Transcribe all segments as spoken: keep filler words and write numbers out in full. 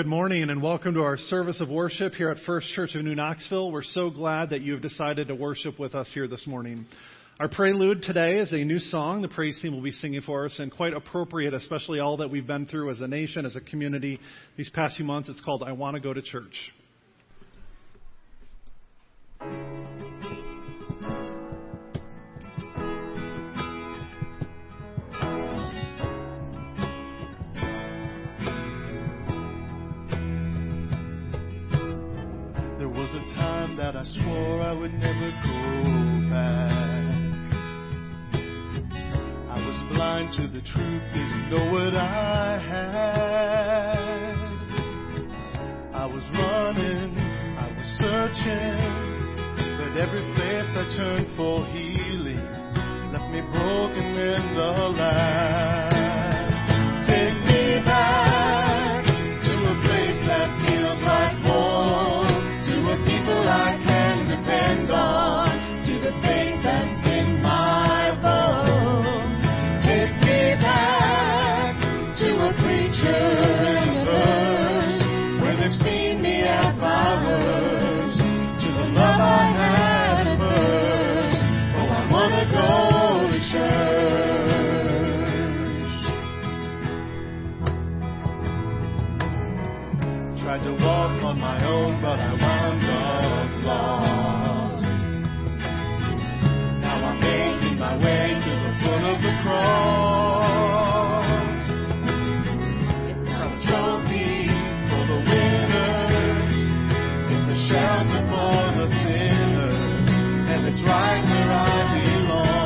Good morning and welcome to our service of worship here at First Church of New Knoxville. We're so glad that you have decided to worship with us here this morning. Our prelude today is a new song the praise team will be singing for us, and quite appropriate, especially all that we've been through as a nation, as a community these past few months. It's called "I Want to Go to Church." That I swore I would never go back. I was blind to the truth, didn't know what I had. I was running, I was searching, but every place I turned for healing left me broken in the light. Take me back. Tried to walk on my own, but I wound up lost. Now I'm making my way to the foot of the cross. It's not a trophy for the winners, it's a shelter for the sinners, and it's right where I belong.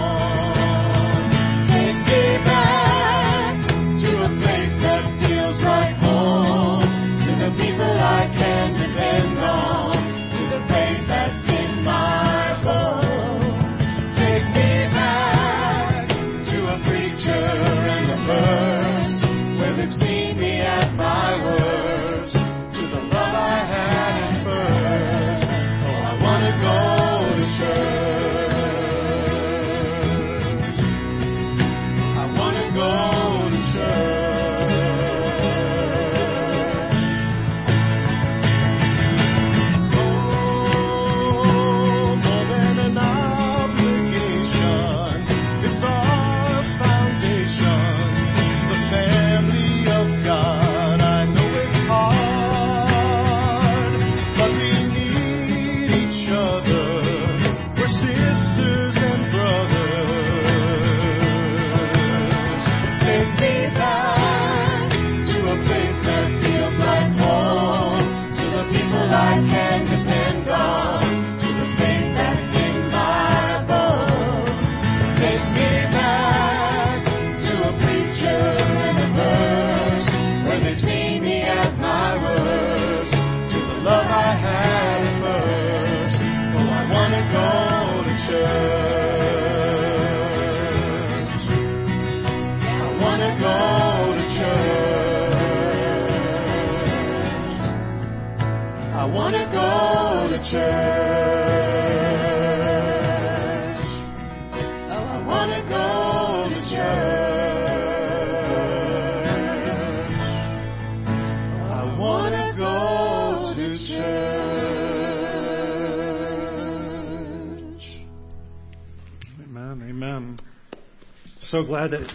So glad that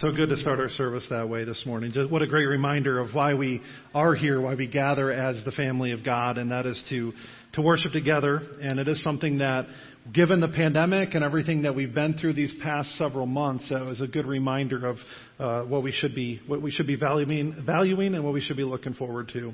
so good to start our service that way this morning. Just what a great reminder of why we are here, why we gather as the family of God, and that is to to worship together. And it is something that, given the pandemic and everything that we've been through these past several months, it was a good reminder of uh, what we should be what we should be valuing, valuing, and what we should be looking forward to.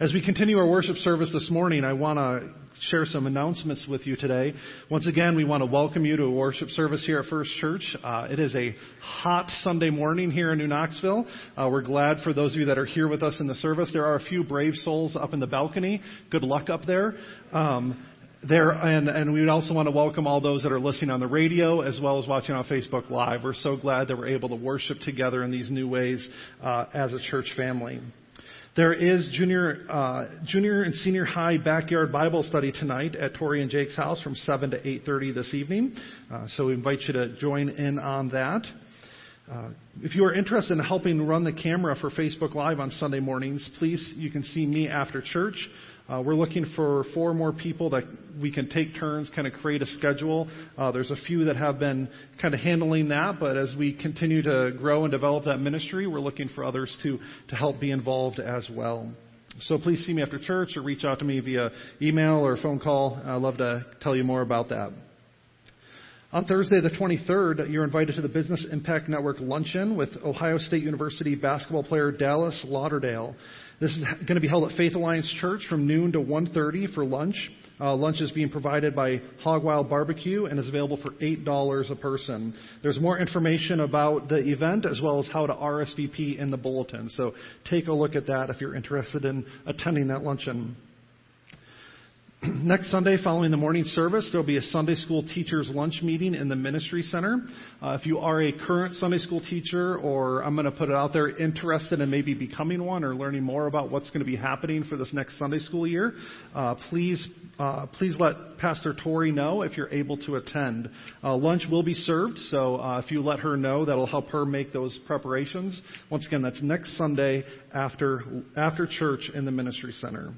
As we continue our worship service this morning, I want to share some announcements with you today. Once again, we want to welcome you to a worship service here at First Church. Uh, it is a hot Sunday morning here in New Knoxville. Uh, we're glad for those of you that are here with us in the service. There are a few brave souls up in the balcony. Good luck up there. Um, There and, and we would also want to welcome all those that are listening on the radio as well as watching on Facebook Live. We're so glad that we're able to worship together in these new ways uh, as a church family. There is junior uh, junior and senior high backyard Bible study tonight at Tori and Jake's house from seven to eight thirty this evening. Uh, so we invite you to join in on that. Uh, if you are interested in helping run the camera for Facebook Live on Sunday mornings, please, you can see me after church. Uh, we're looking for four more people that we can take turns, kind of create a schedule. Uh, there's a few that have been kind of handling that, but as we continue to grow and develop that ministry, we're looking for others to, to help be involved as well. So please see me after church or reach out to me via email or phone call. I'd love to tell you more about that. On Thursday the twenty-third, you're invited to the Business Impact Network luncheon with Ohio State University basketball player Dallas Lauderdale. This is going to be held at Faith Alliance Church from noon to one thirty for lunch. Uh, lunch is being provided by Hogwild Barbecue and is available for eight dollars a person. There's more information about the event as well as how to R S V P in the bulletin. So take a look at that if you're interested in attending that luncheon. Next Sunday, following the morning service, there will be a Sunday school teachers lunch meeting in the Ministry Center. Uh, if you are a current Sunday school teacher, or I'm going to put it out there, interested in maybe becoming one or learning more about what's going to be happening for this next Sunday school year, uh, please uh, please let Pastor Tory know if you're able to attend. Uh, lunch will be served, so uh, if you let her know, that will help her make those preparations. Once again, that's next Sunday after after church in the Ministry Center.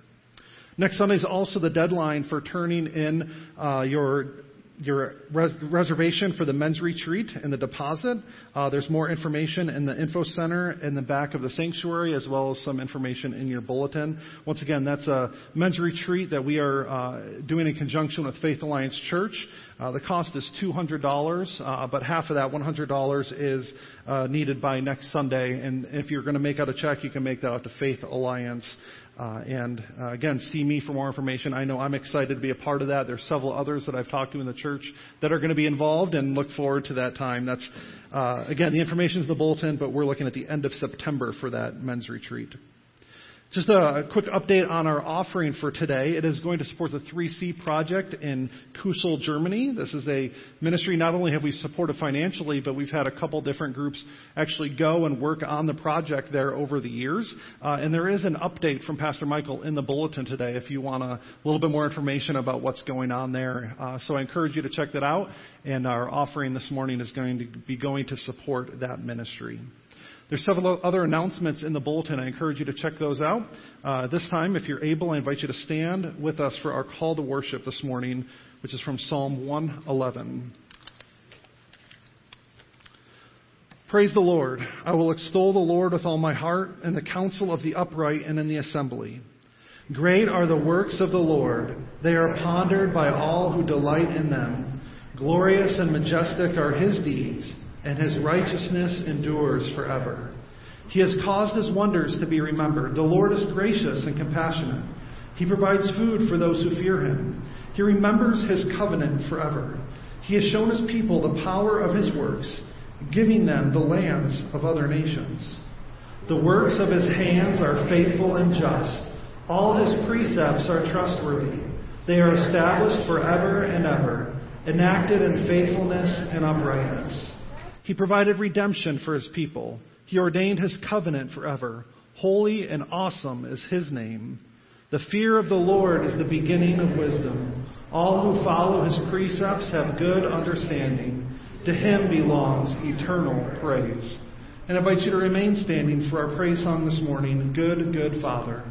Next Sunday is also the deadline for turning in uh, your your res- reservation for the men's retreat and the deposit. Uh, there's more information in the info center in the back of the sanctuary, as well as some information in your bulletin. Once again, that's a men's retreat that we are uh, doing in conjunction with Faith Alliance Church. Uh, the cost is two hundred dollars, uh, but half of that one hundred dollars is uh, needed by next Sunday. And if you're going to make out a check, you can make that out to Faith Alliance. Uh, and uh, again, see me for more information. I know I'm excited to be a part of that. There's several others that I've talked to in the church that are going to be involved, and look forward to that time. That's uh, again, the information's in the bulletin, but we're looking at the end of September for that men's retreat. Just a quick update on our offering for today. It is going to support the three C project in Kusel, Germany. This is a ministry not only have we supported financially, but we've had a couple different groups actually go and work on the project there over the years. Uh, and there is an update from Pastor Michael in the bulletin today if you want a little bit more information about what's going on there. Uh, so I encourage you to check that out. And our offering this morning is going to be going to support that ministry. There's several other announcements in the bulletin. I encourage you to check those out. Uh, this time, if you're able, I invite you to stand with us for our call to worship this morning, which is from Psalm one eleven. Praise the Lord. I will extol the Lord with all my heart, in the counsel of the upright and in the assembly. Great are the works of the Lord. They are pondered by all who delight in them. Glorious and majestic are his deeds, and his righteousness endures forever. He has caused his wonders to be remembered. The Lord is gracious and compassionate. He provides food for those who fear him. He remembers his covenant forever. He has shown his people the power of his works, giving them the lands of other nations. The works of his hands are faithful and just. All his precepts are trustworthy. They are established forever and ever, enacted in faithfulness and uprightness. He provided redemption for his people. He ordained his covenant forever. Holy and awesome is his name. The fear of the Lord is the beginning of wisdom. All who follow his precepts have good understanding. To him belongs eternal praise. And I invite you to remain standing for our praise song this morning, Good, Good Father.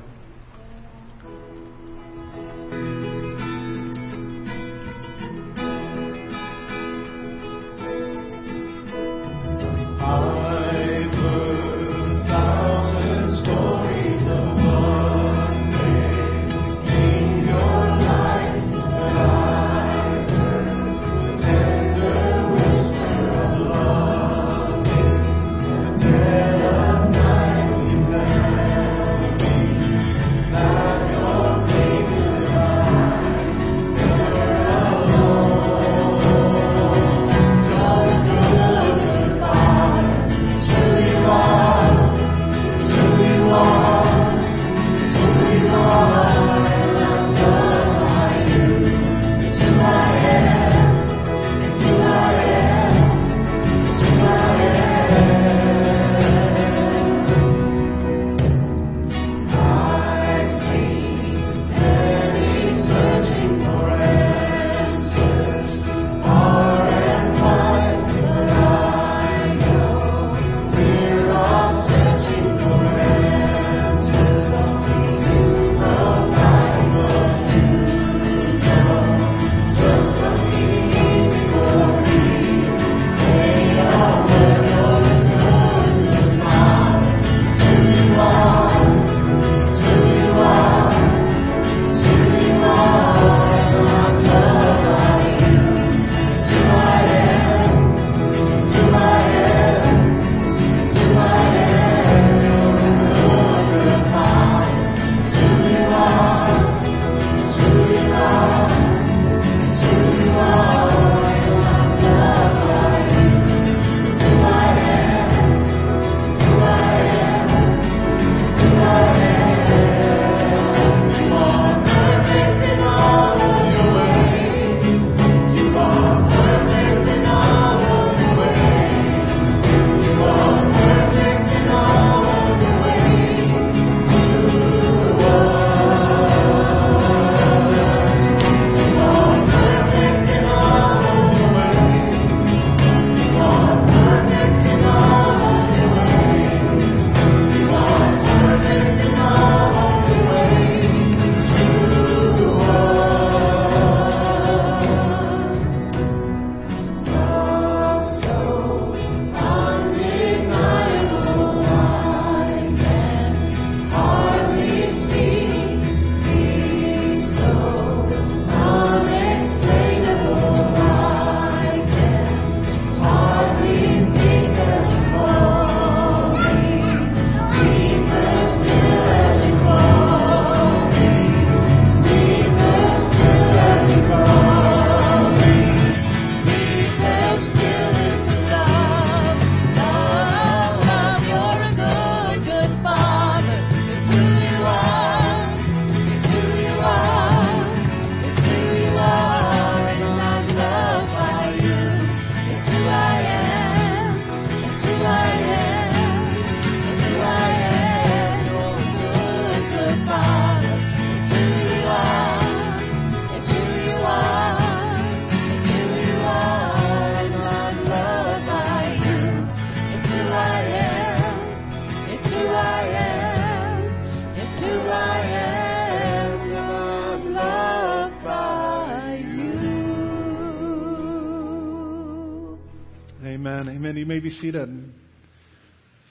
may be seated.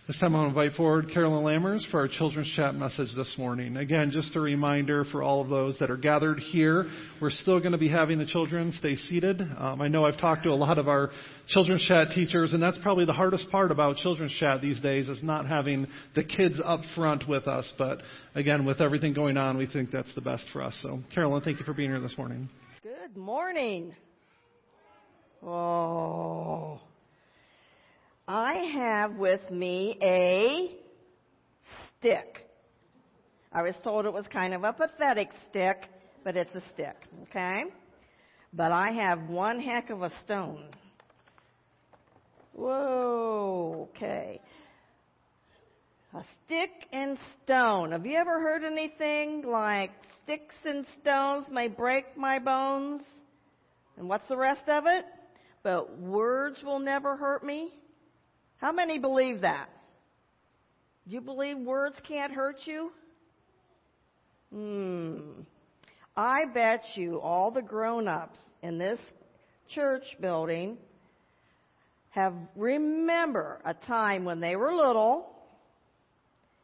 This time I'll invite forward Carolyn Lammers for our Children's Chat message this morning. Again, just a reminder for all of those that are gathered here, we're still going to be having the children stay seated. Um, I know I've talked to a lot of our Children's Chat teachers, and that's probably the hardest part about Children's Chat these days is not having the kids up front with us. But again, with everything going on, we think that's the best for us. So, Carolyn, thank you for being here this morning. Good morning. Oh, I have with me a stick. I was told it was kind of a pathetic stick, but it's a stick, okay? But I have one heck of a stone. Whoa, okay. A stick and stone. Have you ever heard anything like sticks and stones may break my bones? And what's the rest of it? But words will never hurt me. How many believe that? Do you believe words can't hurt you? Hmm. I bet you all the grown-ups in this church building have remember a time when they were little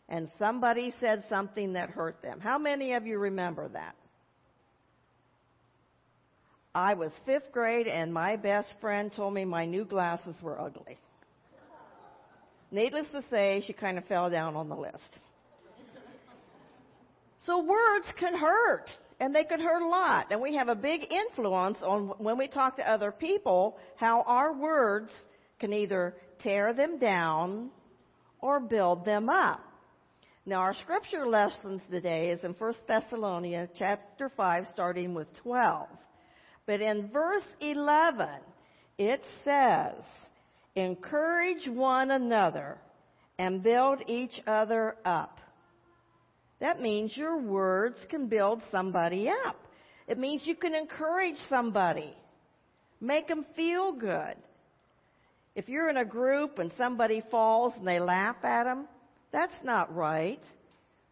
and somebody said something that hurt them. How many of you remember that? I was fifth grade, and my best friend told me my new glasses were ugly. Needless to say, she kind of fell down on the list. So words can hurt, and they can hurt a lot. And we have a big influence on when we talk to other people, how our words can either tear them down or build them up. Now, our scripture lessons today is in First Thessalonians chapter five, starting with twelve. But in verse eleven, it says, encourage one another and build each other up. That means your words can build somebody up. It means you can encourage somebody, make them feel good. If you're in a group and somebody falls and they laugh at them, that's not right.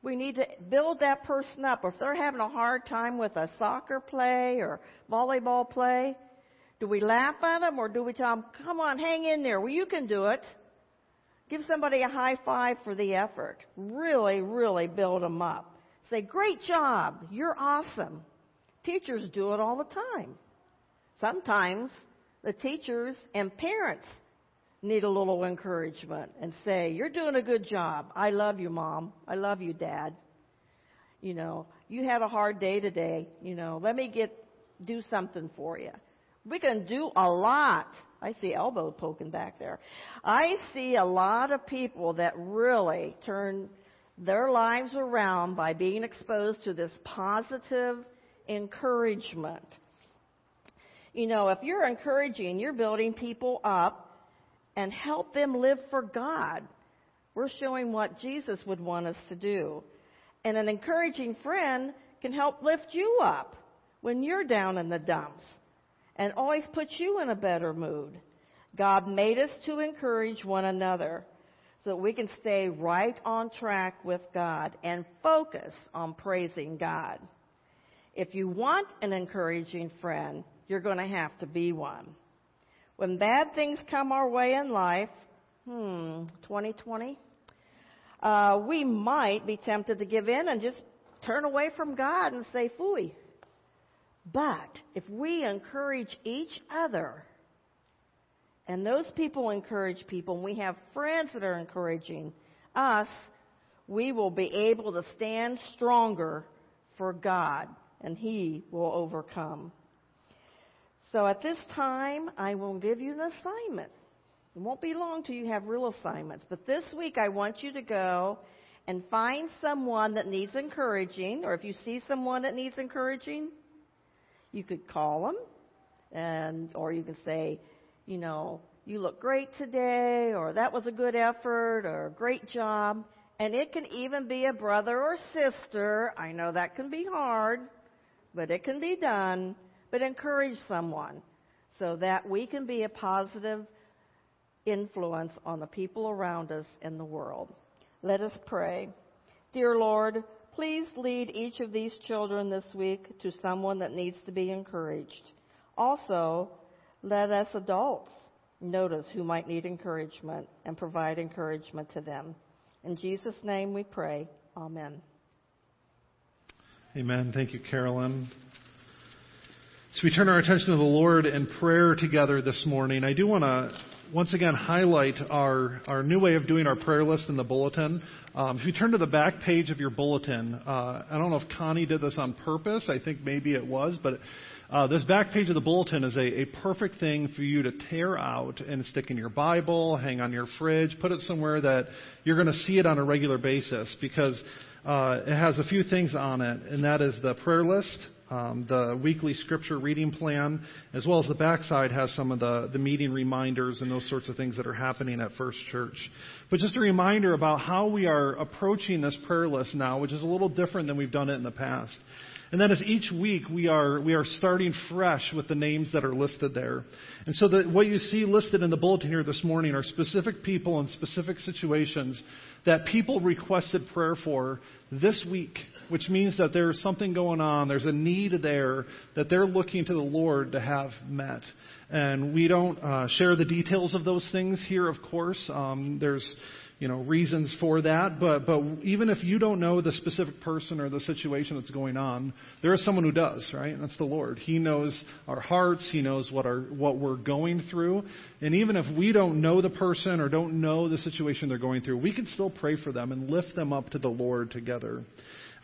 We need to build that person up. Or if they're having a hard time with a soccer play or volleyball play, do we laugh at them or do we tell them, come on, hang in there. Well, you can do it. Give somebody a high five for the effort. Really, really build them up. Say, great job. You're awesome. Teachers do it all the time. Sometimes the teachers and parents need a little encouragement and say, you're doing a good job. I love you, Mom. I love you, Dad. You know, you had a hard day today. You know, let me get do something for you. We can do a lot. I see elbow poking back there. I see a lot of people that really turn their lives around by being exposed to this positive encouragement. You know, if you're encouraging, you're building people up and help them live for God. We're showing what Jesus would want us to do. And an encouraging friend can help lift you up when you're down in the dumps and always put you in a better mood. God made us to encourage one another so that we can stay right on track with God and focus on praising God. If you want an encouraging friend, you're going to have to be one. When bad things come our way in life, hmm, twenty twenty, uh, we might be tempted to give in and just turn away from God and say, phooey. But if we encourage each other, and those people encourage people, and we have friends that are encouraging us, we will be able to stand stronger for God, and He will overcome. So at this time, I will give you an assignment. It won't be long till you have real assignments. But this week, I want you to go and find someone that needs encouraging, or if you see someone that needs encouraging, you could call them, and or you can say, you know, you look great today, or that was a good effort, or great job. And it can even be a brother or sister. I know that can be hard, but it can be done. But encourage someone so that we can be a positive influence on the people around us in the world. Let us pray. Dear Lord, please lead each of these children this week to someone that needs to be encouraged. Also, let us adults notice who might need encouragement and provide encouragement to them. In Jesus' name we pray. Amen. Amen. Thank you, Carolyn. So we turn our attention to the Lord and prayer together this morning. I do want to once again highlight our, our new way of doing our prayer list in the bulletin. Um, if you turn to the back page of your bulletin, uh, I don't know if Connie did this on purpose. I think maybe it was, but uh, this back page of the bulletin is a, a perfect thing for you to tear out and stick in your Bible, hang on your fridge, put it somewhere that you're going to see it on a regular basis, because uh, it has a few things on it, and that is the prayer list, Um, the weekly scripture reading plan, as well as the backside has some of the, the meeting reminders and those sorts of things that are happening at First Church. But just a reminder about how we are approaching this prayer list now, which is a little different than we've done it in the past. And that is each week we are we are starting fresh with the names that are listed there. And so that what you see listed in the bulletin here this morning are specific people and specific situations that people requested prayer for this week, which means that there's something going on. There's a need there that they're looking to the Lord to have met. And we don't uh, share the details of those things here, of course. Um, there's you know, reasons for that, but, but even if you don't know the specific person or the situation that's going on, there is someone who does, right? And that's the Lord. He knows our hearts. He knows what our, what we're going through. And even if we don't know the person or don't know the situation they're going through, we can still pray for them and lift them up to the Lord together.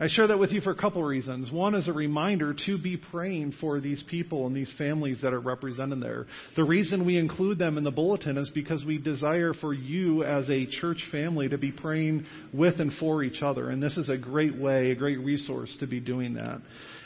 I share that with you for a couple reasons. One is a reminder to be praying for these people and these families that are represented there. The reason we include them in the bulletin is because we desire for you as a church family to be praying with and for each other. And this is a great way, a great resource to be doing that.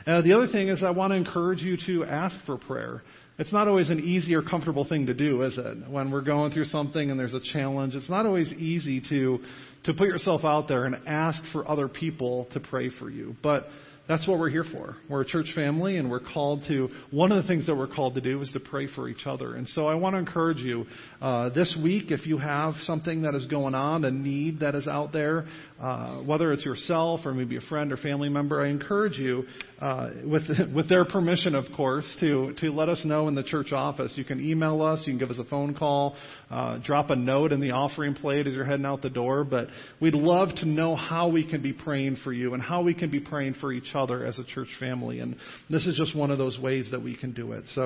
Uh, the other thing is I want to encourage you to ask for prayer. It's not always an easy or comfortable thing to do, is it? When we're going through something and there's a challenge, it's not always easy to to put yourself out there and ask for other people to pray for you. But that's what we're here for. We're a church family, and we're called to, one of the things that we're called to do is to pray for each other. And so I want to encourage you uh, this week, if you have something that is going on, a need that is out there, uh, whether it's yourself or maybe a friend or family member, I encourage you, uh, with with their permission, of course, to, to let us know in the church office. You can email us. You can give us a phone call. Uh, drop a note in the offering plate as you're heading out the door. But we'd love to know how we can be praying for you and how we can be praying for each other. other as a church family, and this is just one of those ways that we can do it. So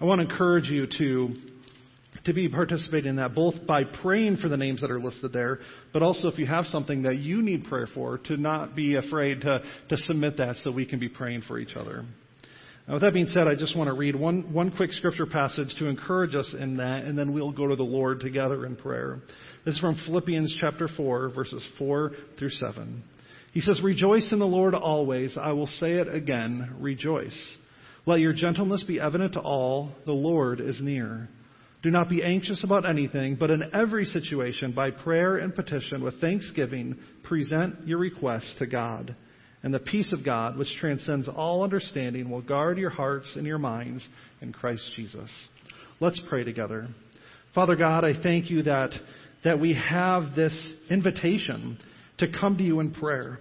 I want to encourage you to to be participating in that, both by praying for the names that are listed there, but also if you have something that you need prayer for, to not be afraid to to submit that so we can be praying for each other. Now, with that being said, I just want to read one one quick scripture passage to encourage us in that, and then we'll go to the Lord together in prayer. This is from Philippians chapter four, verses four through seven. He says, "Rejoice in the Lord always. I will say it again, rejoice. Let your gentleness be evident to all. The Lord is near. Do not be anxious about anything, but in every situation, by prayer and petition, with thanksgiving, present your requests to God. And the peace of God, which transcends all understanding, will guard your hearts and your minds in Christ Jesus." Let's pray together. Father God, I thank you that, that we have this invitation to come to you in prayer,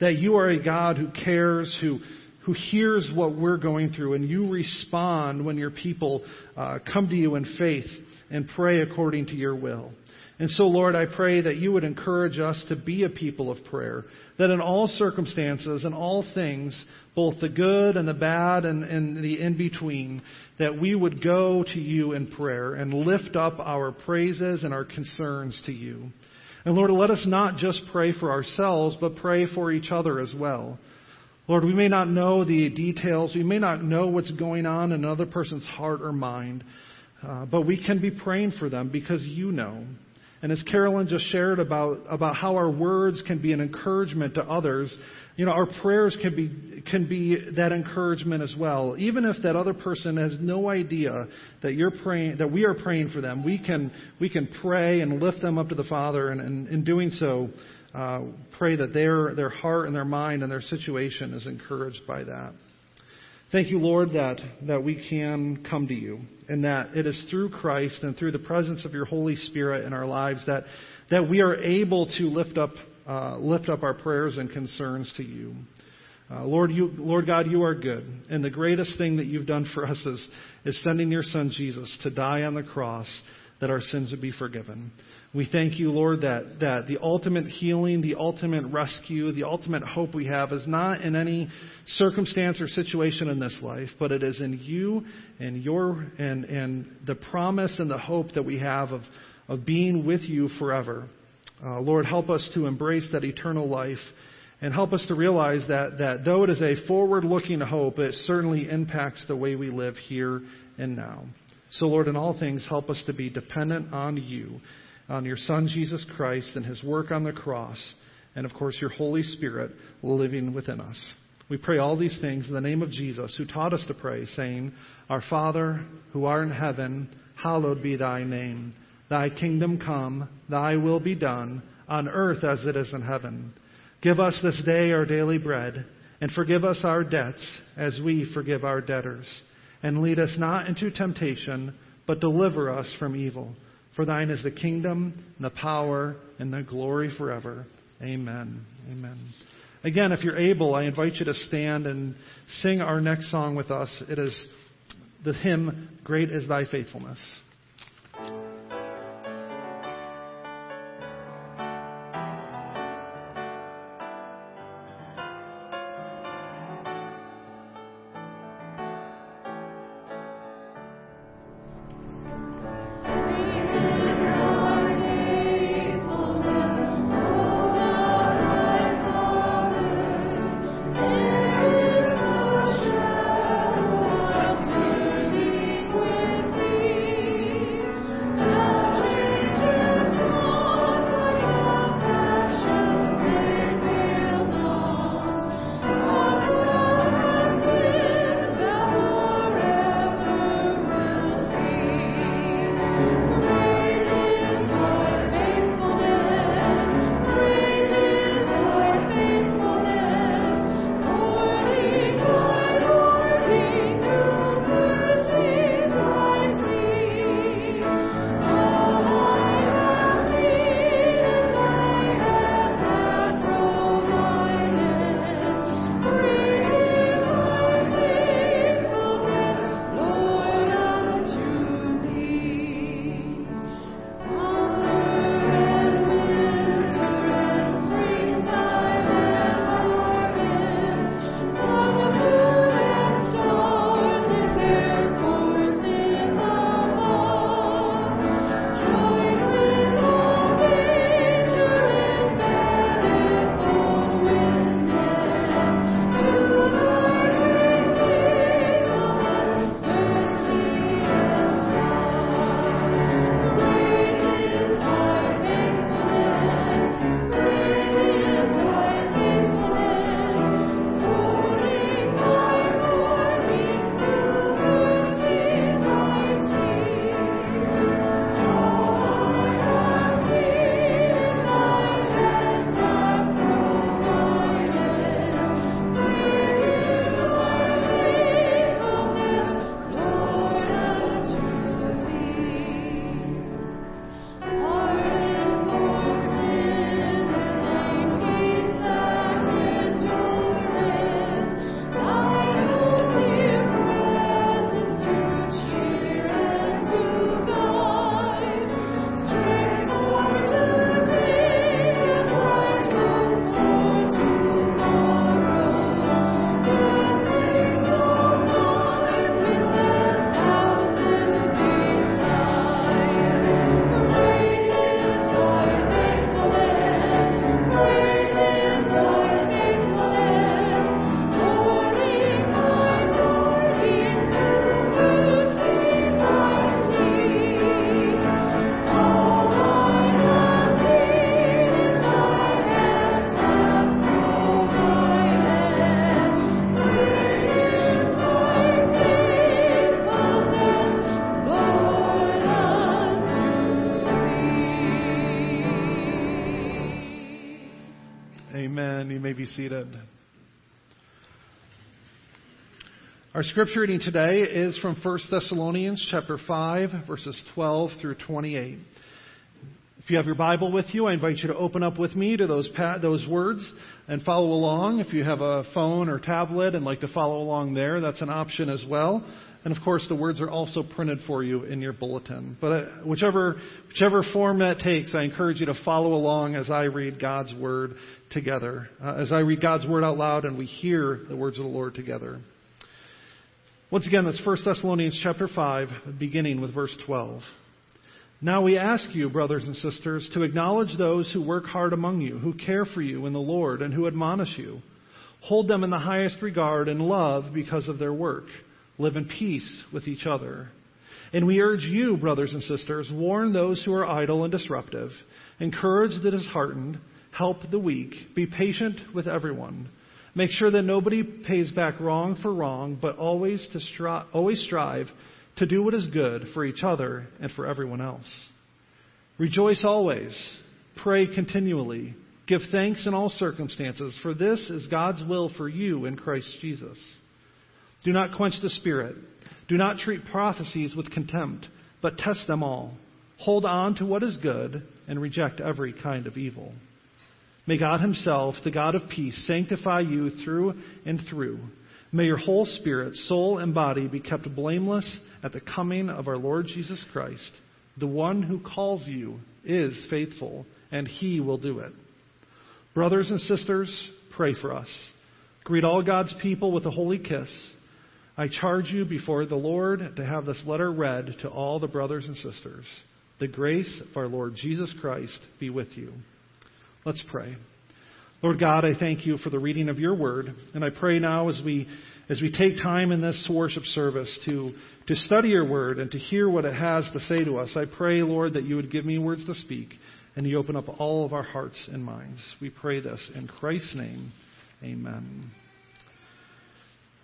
that you are a God who cares, who who hears what we're going through, and you respond when your people uh, come to you in faith and pray according to your will. And so, Lord, I pray that you would encourage us to be a people of prayer, that in all circumstances and all things, both the good and the bad and, and the in-between, that we would go to you in prayer and lift up our praises and our concerns to you. And Lord, let us not just pray for ourselves, but pray for each other as well. Lord, we may not know the details. We may not know what's going on in another person's heart or mind, uh, but we can be praying for them because you know. And as Carolyn just shared about, about how our words can be an encouragement to others, you know, our prayers can be, can be that encouragement as well. Even if that other person has no idea that you're praying, that we are praying for them, we can, we can pray and lift them up to the Father, and, and in doing so, uh, pray that their, their heart and their mind and their situation is encouraged by that. Thank you, Lord, that, that we can come to you, and that it is through Christ and through the presence of your Holy Spirit in our lives that, that we are able to lift up Uh, lift up our prayers and concerns to you. Uh, Lord, you, Lord God, you are good. And the greatest thing that you've done for us is, is sending your son Jesus to die on the cross that our sins would be forgiven. We thank you, Lord, that, that the ultimate healing, the ultimate rescue, the ultimate hope we have is not in any circumstance or situation in this life, but it is in you and your and and the promise and the hope that we have of, of being with you forever. Uh, Lord, help us to embrace that eternal life and help us to realize that, that though it is a forward-looking hope, it certainly impacts the way we live here and now. So, Lord, in all things, help us to be dependent on you, on your Son, Jesus Christ, and his work on the cross, and, of course, your Holy Spirit living within us. We pray all these things in the name of Jesus, who taught us to pray, saying, Our Father, who art in heaven, hallowed be thy name. Thy kingdom come, thy will be done, on earth as it is in heaven. Give us this day our daily bread, and forgive us our debts, as we forgive our debtors. And lead us not into temptation, but deliver us from evil. For thine is the kingdom, and the power, and the glory forever. Amen. Amen. Again, if you're able, I invite you to stand and sing our next song with us. It is the hymn, Great is Thy Faithfulness. Seated. Our scripture reading today is from First Thessalonians chapter five, verses twelve through twenty-eight. If you have your Bible with you, I invite you to open up with me to those pa- those words and follow along. If you have a phone or tablet and like to follow along there, that's an option as well. And, of course, the words are also printed for you in your bulletin. But uh, whichever whichever form that takes, I encourage you to follow along as I read God's Word together, uh, as I read God's Word out loud and we hear the words of the Lord together. Once again, that's First Thessalonians chapter five, beginning with verse twelve. Now we ask you, brothers and sisters, to acknowledge those who work hard among you, who care for you in the Lord, and who admonish you. Hold them in the highest regard and love because of their work. Live in peace with each other. And we urge you, brothers and sisters, warn those who are idle and disruptive. Encourage the disheartened. Help the weak. Be patient with everyone. Make sure that nobody pays back wrong for wrong, but always to stri- always strive to do what is good for each other and for everyone else. Rejoice always. Pray continually. Give thanks in all circumstances, for this is God's will for you in Christ Jesus. Do not quench the Spirit. Do not treat prophecies with contempt, but test them all. Hold on to what is good and reject every kind of evil. May God himself, the God of peace, sanctify you through and through. May your whole spirit, soul, and body be kept blameless at the coming of our Lord Jesus Christ. The one who calls you is faithful, and he will do it. Brothers and sisters, pray for us. Greet all God's people with a holy kiss. I charge you before the Lord to have this letter read to all the brothers and sisters. The grace of our Lord Jesus Christ be with you. Let's pray. Lord God, I thank you for the reading of your word, and I pray now as we as we take time in this worship service to, to study your word and to hear what it has to say to us, I pray, Lord, that you would give me words to speak and you open up all of our hearts and minds. We pray this in Christ's name. Amen.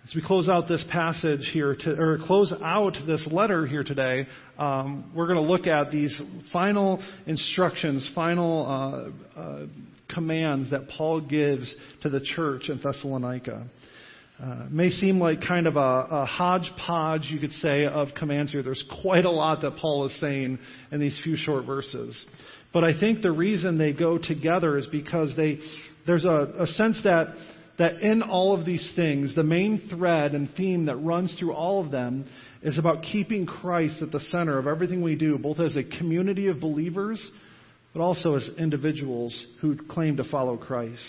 As we close out this passage here, to, or close out this letter here today, um, we're going to look at these final instructions, final uh, uh, commands that Paul gives to the church in Thessalonica. Uh, it may seem like kind of a, a hodgepodge, you could say, of commands here. There's quite a lot that Paul is saying in these few short verses. But I think the reason they go together is because they there's a, a sense that that in all of these things, the main thread and theme that runs through all of them is about keeping Christ at the center of everything we do, both as a community of believers, but also as individuals who claim to follow Christ.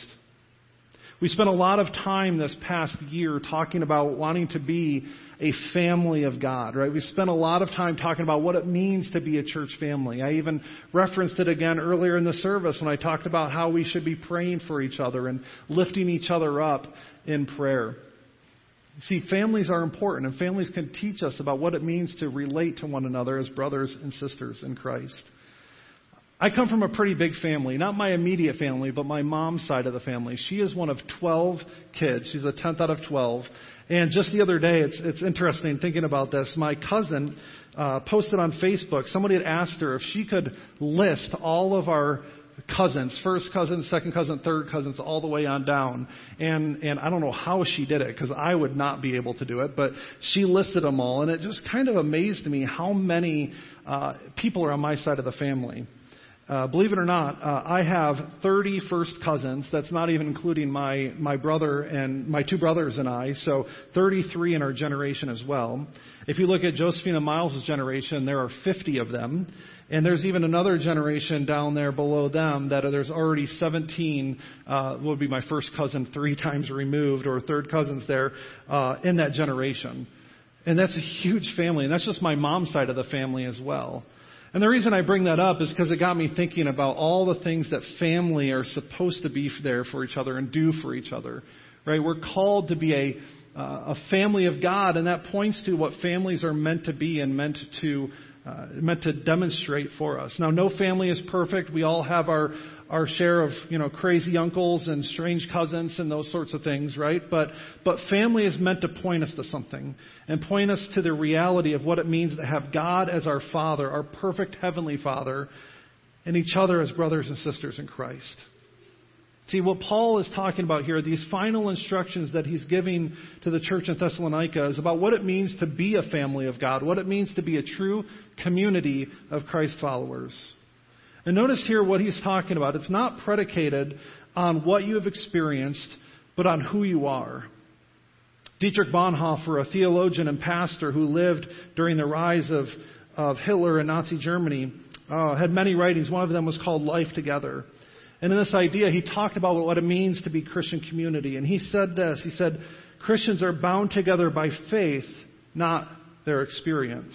We spent a lot of time this past year talking about wanting to be a family of God, right? We spent a lot of time talking about what it means to be a church family. I even referenced it again earlier in the service when I talked about how we should be praying for each other and lifting each other up in prayer. See, families are important, and families can teach us about what it means to relate to one another as brothers and sisters in Christ. I come from a pretty big family, not my immediate family, but my mom's side of the family. She is one of twelve kids. She's the tenth out of twelve. And just the other day, it's it's interesting thinking about this. My cousin uh, posted on Facebook, somebody had asked her if she could list all of our cousins, first cousin, second cousin, third cousins, all the way on down. And and I don't know how she did it, because I would not be able to do it, but she listed them all. And it just kind of amazed me how many uh, people are on my side of the family. Uh, believe it or not, uh, I have thirty first cousins. That's not even including my, my brother and my two brothers and I. So thirty-three in our generation as well. If you look at Josephina Miles' generation, there are fifty of them. And there's even another generation down there below them that there's already seventeen, uh, would be my first cousin three times removed or third cousins there, uh, in that generation. And that's a huge family. And that's just my mom's side of the family as well. And the reason I bring that up is because it got me thinking about all the things that family are supposed to be there for each other and do for each other, right? We're called to be a, uh, a family of God, and that points to what families are meant to be and meant to uh, meant to demonstrate for us. Now, no family is perfect. We all have our our share of, you know, crazy uncles and strange cousins and those sorts of things, right? But but family is meant to point us to something and point us to the reality of what it means to have God as our Father, our perfect Heavenly Father, and each other as brothers and sisters in Christ. See, what Paul is talking about here, these final instructions that he's giving to the church in Thessalonica, is about what it means to be a family of God, what it means to be a true community of Christ followers. And notice here what he's talking about. It's not predicated on what you have experienced, but on who you are. Dietrich Bonhoeffer, a theologian and pastor who lived during the rise of, of Hitler and Nazi Germany, uh, had many writings. One of them was called Life Together. And in this idea, he talked about what it means to be Christian community. And he said this. He said, Christians are bound together by faith, not their experience.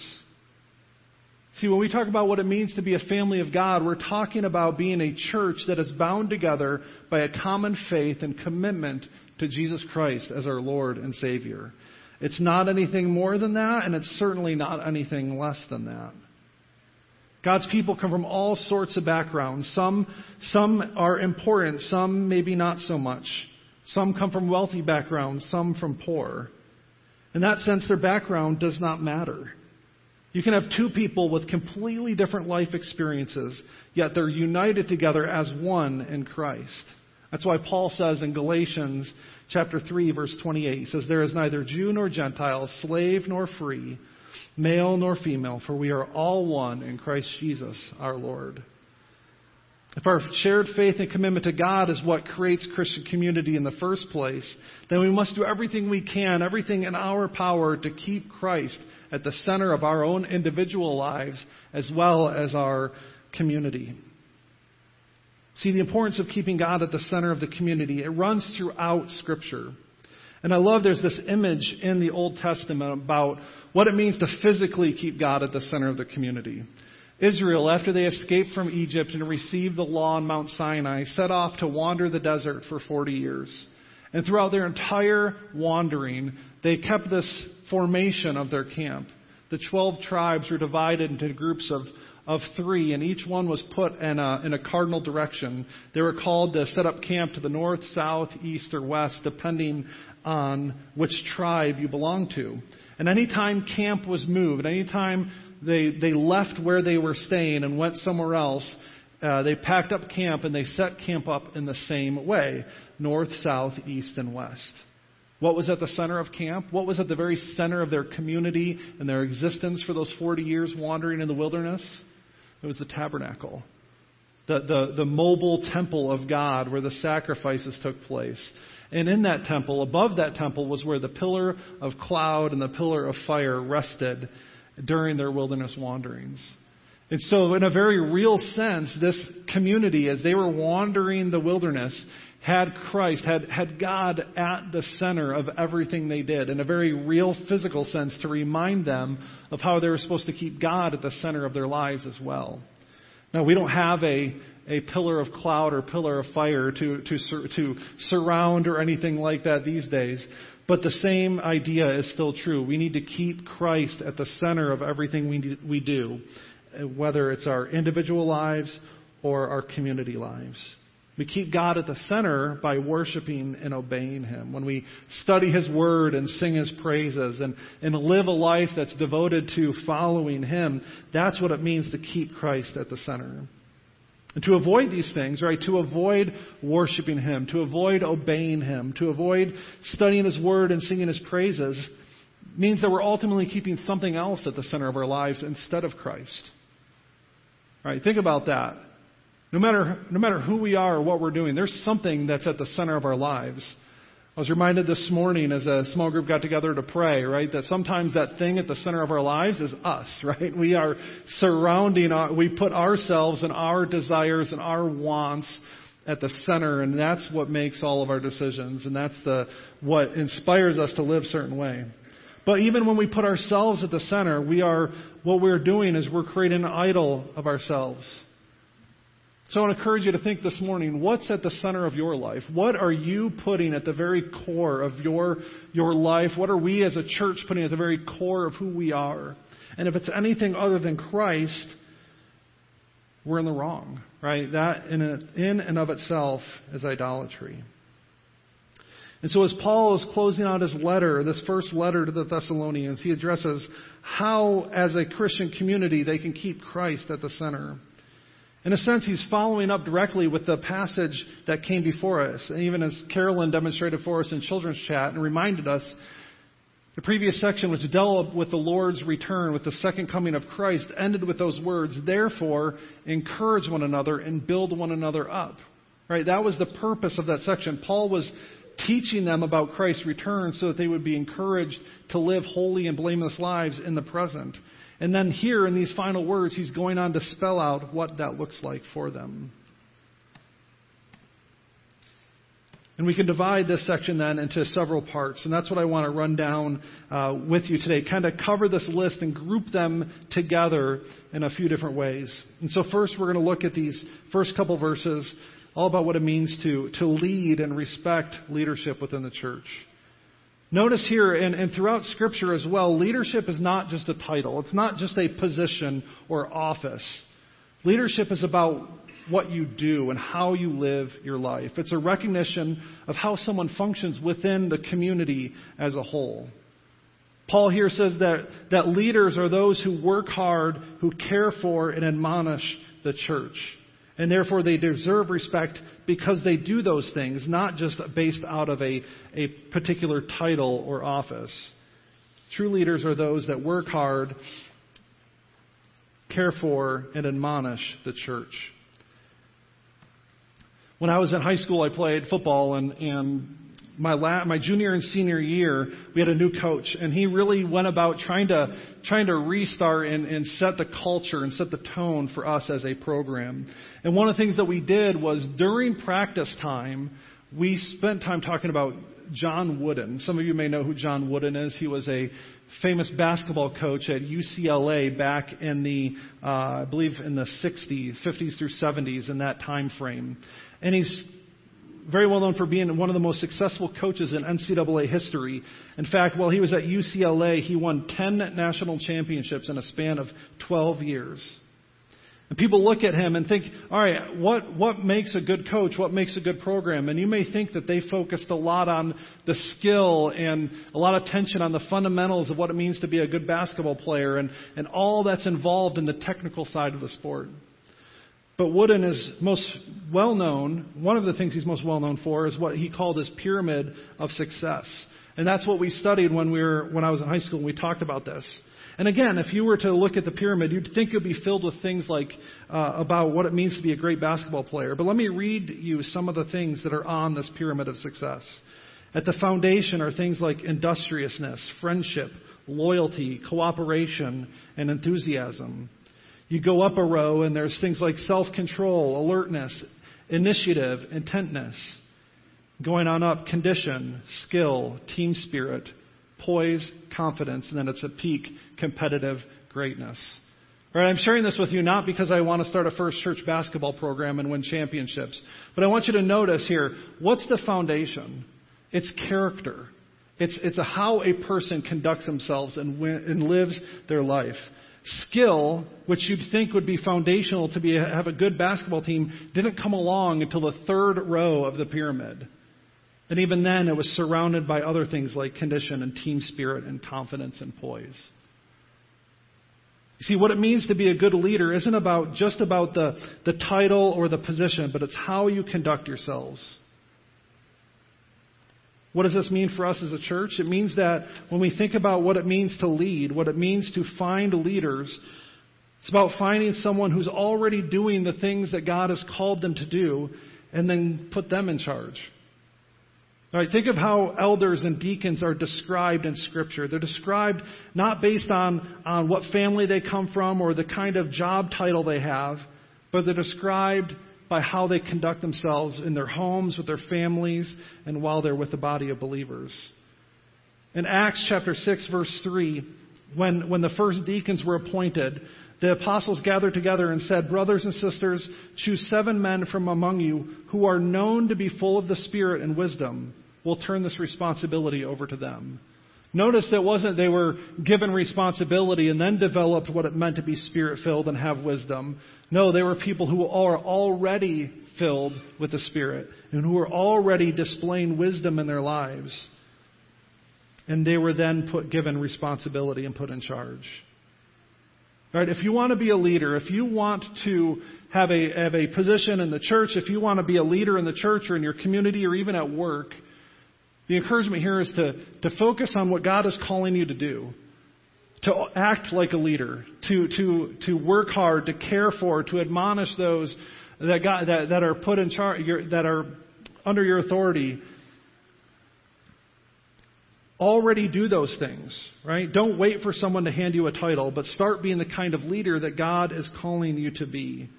See, when we talk about what it means to be a family of God, we're talking about being a church that is bound together by a common faith and commitment to Jesus Christ as our Lord and Savior. It's not anything more than that, and it's certainly not anything less than that. God's people come from all sorts of backgrounds. Some, some are important, some maybe not so much. Some come from wealthy backgrounds, some from poor. In that sense, their background does not matter. You can have two people with completely different life experiences, yet they're united together as one in Christ. That's why Paul says in Galatians chapter three, verse twenty-eight, he says, there is neither Jew nor Gentile, slave nor free, male nor female, for we are all one in Christ Jesus our Lord. If our shared faith and commitment to God is what creates Christian community in the first place, then we must do everything we can, everything in our power to keep Christ at the center of our own individual lives as well as our community. See, the importance of keeping God at the center of the community, it runs throughout Scripture. And I love there's this image in the Old Testament about what it means to physically keep God at the center of the community. Israel, after they escaped from Egypt and received the law on Mount Sinai, set off to wander the desert for forty years. And throughout their entire wandering, they kept this formation of their camp. The twelve tribes were divided into groups of of three, and each one was put in a, in a cardinal direction. They were called to set up camp to the north, south, east, or west, depending on which tribe you belonged to. And any time camp was moved, any time they, they left where they were staying and went somewhere else, uh, they packed up camp and they set camp up in the same way, north, south, east, and west. What was at the center of camp? What was at the very center of their community and their existence for those forty years wandering in the wilderness? It was the tabernacle, the, the, the mobile temple of God where the sacrifices took place. And in that temple, above that temple, was where the pillar of cloud and the pillar of fire rested during their wilderness wanderings. And so in a very real sense, this community, as they were wandering the wilderness, had Christ, had, had God at the center of everything they did, in a very real physical sense, to remind them of how they were supposed to keep God at the center of their lives as well. Now, we don't have a, a pillar of cloud or pillar of fire to, to, to surround or anything like that these days, but the same idea is still true. We need to keep Christ at the center of everything we we do, whether it's our individual lives or our community lives. We keep God at the center by worshiping and obeying Him. When we study His Word and sing His praises and, and live a life that's devoted to following Him, that's what it means to keep Christ at the center. And to avoid these things, right, to avoid worshiping Him, to avoid obeying Him, to avoid studying His Word and singing His praises, means that we're ultimately keeping something else at the center of our lives instead of Christ. All right, think about that. No matter no matter who we are or what we're doing, there's something that's at the center of our lives. I was reminded this morning as a small group got together to pray, right, that sometimes that thing at the center of our lives is us, right? We are surrounding, our, we put ourselves and our desires and our wants at the center, and that's what makes all of our decisions, and that's the what inspires us to live a certain way. But even when we put ourselves at the center, we are what we're doing is we're creating an idol of ourselves. So I want to encourage you to think this morning, what's at the center of your life? What are you putting at the very core of your your life? What are we as a church putting at the very core of who we are? And if it's anything other than Christ, we're in the wrong, right? That in, a, in and of itself is idolatry. And so as Paul is closing out his letter, this first letter to the Thessalonians, he addresses how as a Christian community they can keep Christ at the center. In a sense, he's following up directly with the passage that came before us. And even as Carolyn demonstrated for us in Children's Chat and reminded us, The previous section, which dealt with the Lord's return, with the second coming of Christ, ended with those words, therefore, encourage one another and build one another up. Right? That was the purpose of that section. Paul was teaching them about Christ's return so that they would be encouraged to live holy and blameless lives in the present. And then here in these final words, he's going on to spell out what that looks like for them. And we can divide this section then into several parts. And that's what I want to run down uh, with you today. Kind of cover this list and group them together in a few different ways. And so first we're going to look at these first couple verses, all about what it means to, to lead and respect leadership within the church. Notice here, and, and throughout Scripture as well, leadership is not just a title. It's not just a position or office. Leadership is about what you do and how you live your life. It's a recognition of how someone functions within the community as a whole. Paul here says that, that leaders are those who work hard, who care for and admonish the church. And therefore they deserve respect because they do those things, not just based out of a, a particular title or office. True leaders are those that work hard, care for, and admonish the church. When I was in high school, I played football, and, and my la- my junior and senior year, we had a new coach, and he really went about trying to trying to restart and, and set the culture and set the tone for us as a program. And one of the things that we did was during practice time, we spent time talking about John Wooden. Some of you may know who John Wooden is. He was a famous basketball coach at U C L A back in the, uh, I believe, in the sixties, fifties through seventies in that time frame. And he's very well known for being one of the most successful coaches in N C double A history. In fact, while he was at U C L A, he won ten national championships in a span of twelve years. And people look at him and think, all right, what, what makes a good coach? What makes a good program? And you may think that they focused a lot on the skill and a lot of attention on the fundamentals of what it means to be a good basketball player and, and all that's involved in the technical side of the sport. But Wooden is most well-known, one of the things he's most well-known for is what he called his pyramid of success. And that's what we studied when we were, when I was in high school, and we talked about this. And again, if you were to look at the pyramid, you'd think it would be filled with things like uh, about what it means to be a great basketball player. But let me read you some of the things that are on this pyramid of success. At the foundation are things like industriousness, friendship, loyalty, cooperation, and enthusiasm. You go up a row and there's things like self-control, alertness, initiative, intentness. Going on up, condition, skill, team spirit, poise, confidence, and then it's a peak, competitive greatness. All right, I'm sharing this with you not because I want to start a First Church basketball program and win championships, but I want you to notice here, what's the foundation? It's character. It's, it's a how a person conducts themselves and, win, and lives their life. Skill, which you'd think would be foundational to be have a good basketball team, didn't come along until the third row of the pyramid. And even then, it was surrounded by other things like condition and team spirit and confidence and poise. You see, what it means to be a good leader isn't about just about the, the title or the position, but it's how you conduct yourselves. What does this mean for us as a church? It means that when we think about what it means to lead, what it means to find leaders, it's about finding someone who's already doing the things that God has called them to do and then put them in charge. All right, think of how elders and deacons are described in Scripture. They're described not based on, on what family they come from or the kind of job title they have, but they're described by how they conduct themselves in their homes, with their families, and while they're with the body of believers. In Acts chapter six, verse three, when, when the first deacons were appointed, the apostles gathered together and said, brothers and sisters, choose seven men from among you who are known to be full of the Spirit and wisdom. We'll turn this responsibility over to them. Notice that wasn't they were given responsibility and then developed what it meant to be Spirit-filled and have wisdom. No, they were people who are already filled with the Spirit and who are already displaying wisdom in their lives. And they were then put given responsibility and put in charge. All right, if you want to be a leader, if you want to have a, have a position in the church, if you want to be a leader in the church or in your community or even at work, The encouragement here is to, to focus on what God is calling you to do, to act like a leader, to to to work hard, to care for, to admonish those that God, that, that are put in charge, that are under your authority. Already do those things, right? Don't wait for someone to hand you a title, but start being the kind of leader that God is calling you to be.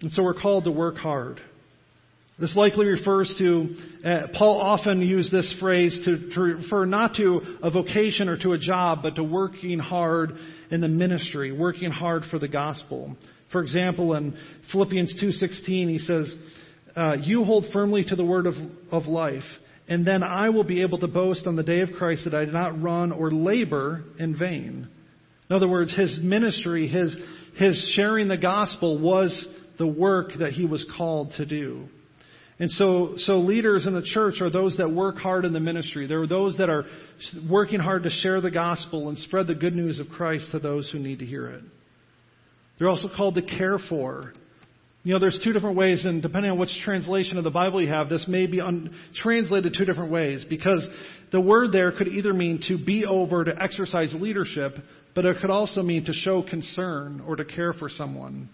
And so we're called to work hard. This likely refers to, uh, Paul often used this phrase to, to refer not to a vocation or to a job, but to working hard in the ministry, working hard for the gospel. For example, in Philippians two sixteen, he says, uh, you hold firmly to the word of, of life, and then I will be able to boast on the day of Christ that I did not run or labor in vain. In other words, his ministry, his, his sharing the gospel was the work that he was called to do. And so so leaders in the church are those that work hard in the ministry. They're those that are working hard to share the gospel and spread the good news of Christ to those who need to hear it. They're also called to care for. You know, there's two different ways, and depending on which translation of the Bible you have, this may be un- translated two different ways, because the word there could either mean to be over, to exercise leadership, but it could also mean to show concern or to care for someone.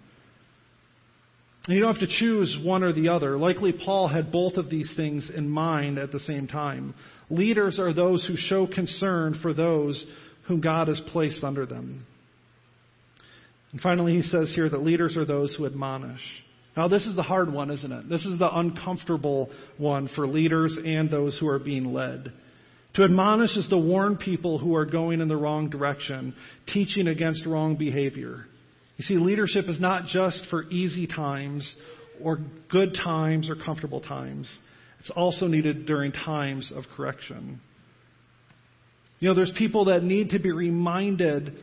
And you don't have to choose one or the other. Likely Paul had both of these things in mind at the same time. Leaders are those who show concern for those whom God has placed under them. And finally, he says here that leaders are those who admonish. Now, this is the hard one, isn't it? This is the uncomfortable one for leaders and those who are being led. To admonish is to warn people who are going in the wrong direction, teaching against wrong behavior. You see, leadership is not just for easy times or good times or comfortable times. It's also needed during times of correction. You know, there's people that need to be reminded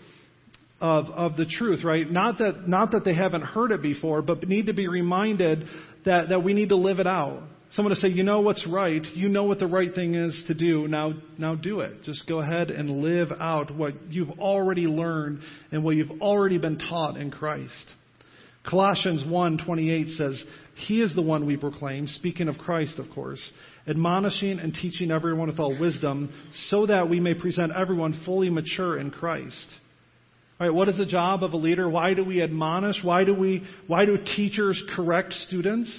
of of the truth, right? Not that not that they haven't heard it before, but need to be reminded that, that we need to live it out. Someone to say, you know what's right. You know what the right thing is to do. Now, now do it. Just go ahead and live out what you've already learned and what you've already been taught in Christ. Colossians one twenty-eight says, he is the one we proclaim, speaking of Christ, of course, admonishing and teaching everyone with all wisdom so that we may present everyone fully mature in Christ. All right, what is the job of a leader? Why do we admonish? Why do we, why do teachers correct students?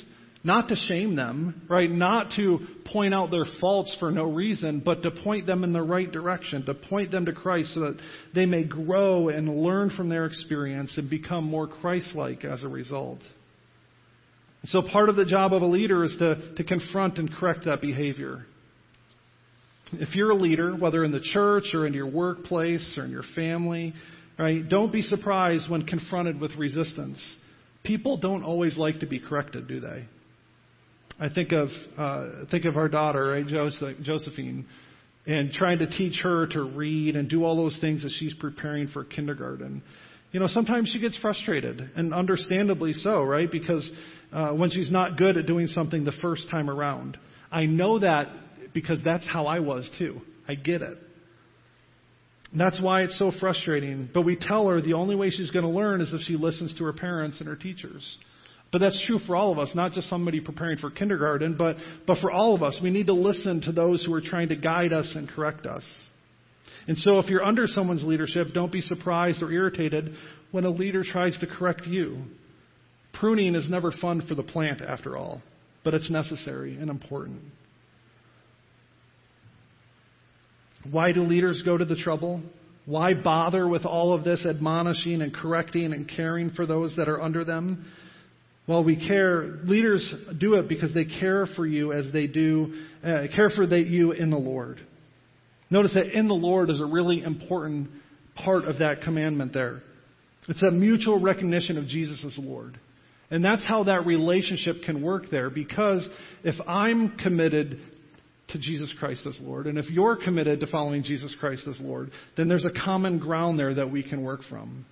Not to shame them, right? Not to point out their faults for no reason, but to point them in the right direction, to point them to Christ so that they may grow and learn from their experience and become more Christ-like as a result. So part of the job of a leader is to, to confront and correct that behavior. If you're a leader, whether in the church or in your workplace or in your family, right? Don't be surprised when confronted with resistance. People don't always like to be corrected, do they? I think of uh, think of our daughter, right, Josephine, and trying to teach her to read and do all those things as she's preparing for kindergarten. You know, sometimes she gets frustrated, and understandably so, right? Because uh, when she's not good at doing something the first time around, I know that because that's how I was too. I get it. And that's why it's so frustrating. But we tell her the only way she's going to learn is if she listens to her parents and her teachers. But that's true for all of us, not just somebody preparing for kindergarten, but, but for all of us. We need to listen to those who are trying to guide us and correct us. And so if you're under someone's leadership, don't be surprised or irritated when a leader tries to correct you. Pruning is never fun for the plant, after all, but it's necessary and important. Why do leaders go to the trouble? Why bother with all of this admonishing and correcting and caring for those that are under them? Well, we care. Leaders do it because they care for you as they do, uh, care for they, you in the Lord. Notice that in the Lord is a really important part of that commandment there. It's a mutual recognition of Jesus as Lord. And that's how that relationship can work there, because if I'm committed to Jesus Christ as Lord, and if you're committed to following Jesus Christ as Lord, then there's a common ground there that we can work from.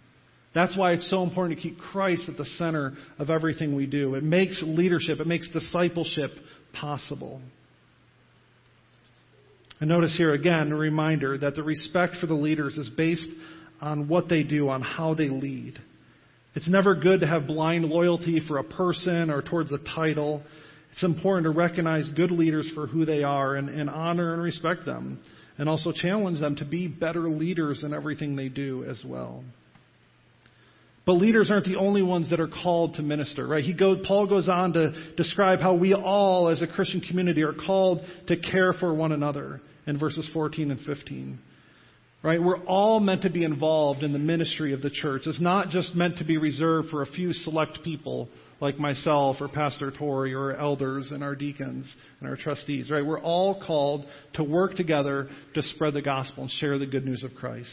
That's why it's so important to keep Christ at the center of everything we do. It makes leadership, it makes discipleship possible. And notice here again, a reminder that the respect for the leaders is based on what they do, on how they lead. It's never good to have blind loyalty for a person or towards a title. It's important to recognize good leaders for who they are and, and honor and respect them, and also challenge them to be better leaders in everything they do as well. But leaders aren't the only ones that are called to minister, right? He goes, Paul goes on to describe how we all as a Christian community are called to care for one another in verses fourteen and fifteen. Right? We're all meant to be involved in the ministry of the church. It's not just meant to be reserved for a few select people like myself or Pastor Tory or elders and our deacons and our trustees. Right? We're all called to work together to spread the gospel and share the good news of Christ.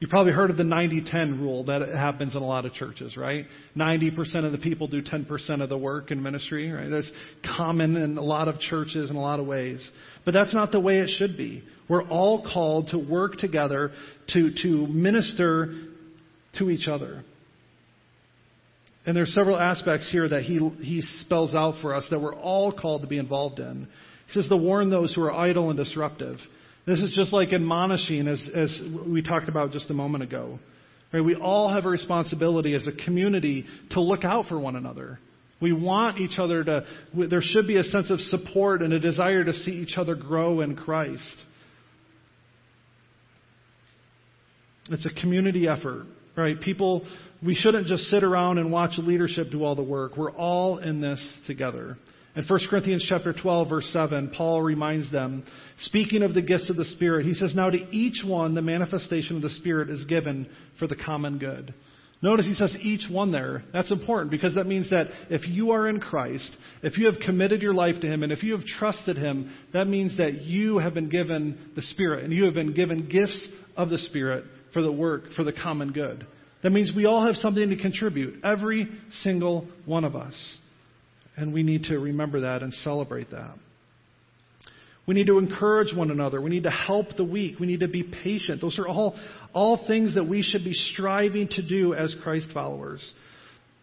You've probably heard of the ninety ten rule that happens in a lot of churches, right? ninety percent of the people do ten percent of the work in ministry, right? That's common in a lot of churches in a lot of ways. But that's not the way it should be. We're all called to work together to, to minister to each other. And there's several aspects here that he, he spells out for us that we're all called to be involved in. He says to warn those who are idle and disruptive. This is just like admonishing, as, as we talked about just a moment ago. Right? We all have a responsibility as a community to look out for one another. We want each other to, there should be a sense of support and a desire to see each other grow in Christ. It's a community effort, right? People, we shouldn't just sit around and watch leadership do all the work. We're all in this together. In First Corinthians chapter twelve, verse seven, Paul reminds them, speaking of the gifts of the Spirit, he says, now to each one the manifestation of the Spirit is given for the common good. Notice he says each one there. That's important because that means that if you are in Christ, if you have committed your life to Him, and if you have trusted Him, that means that you have been given the Spirit, and you have been given gifts of the Spirit for the work, for the common good. That means we all have something to contribute, every single one of us. And we need to remember that and celebrate that. We need to encourage one another. We need to help the weak. We need to be patient. Those are all, all things that we should be striving to do as Christ followers.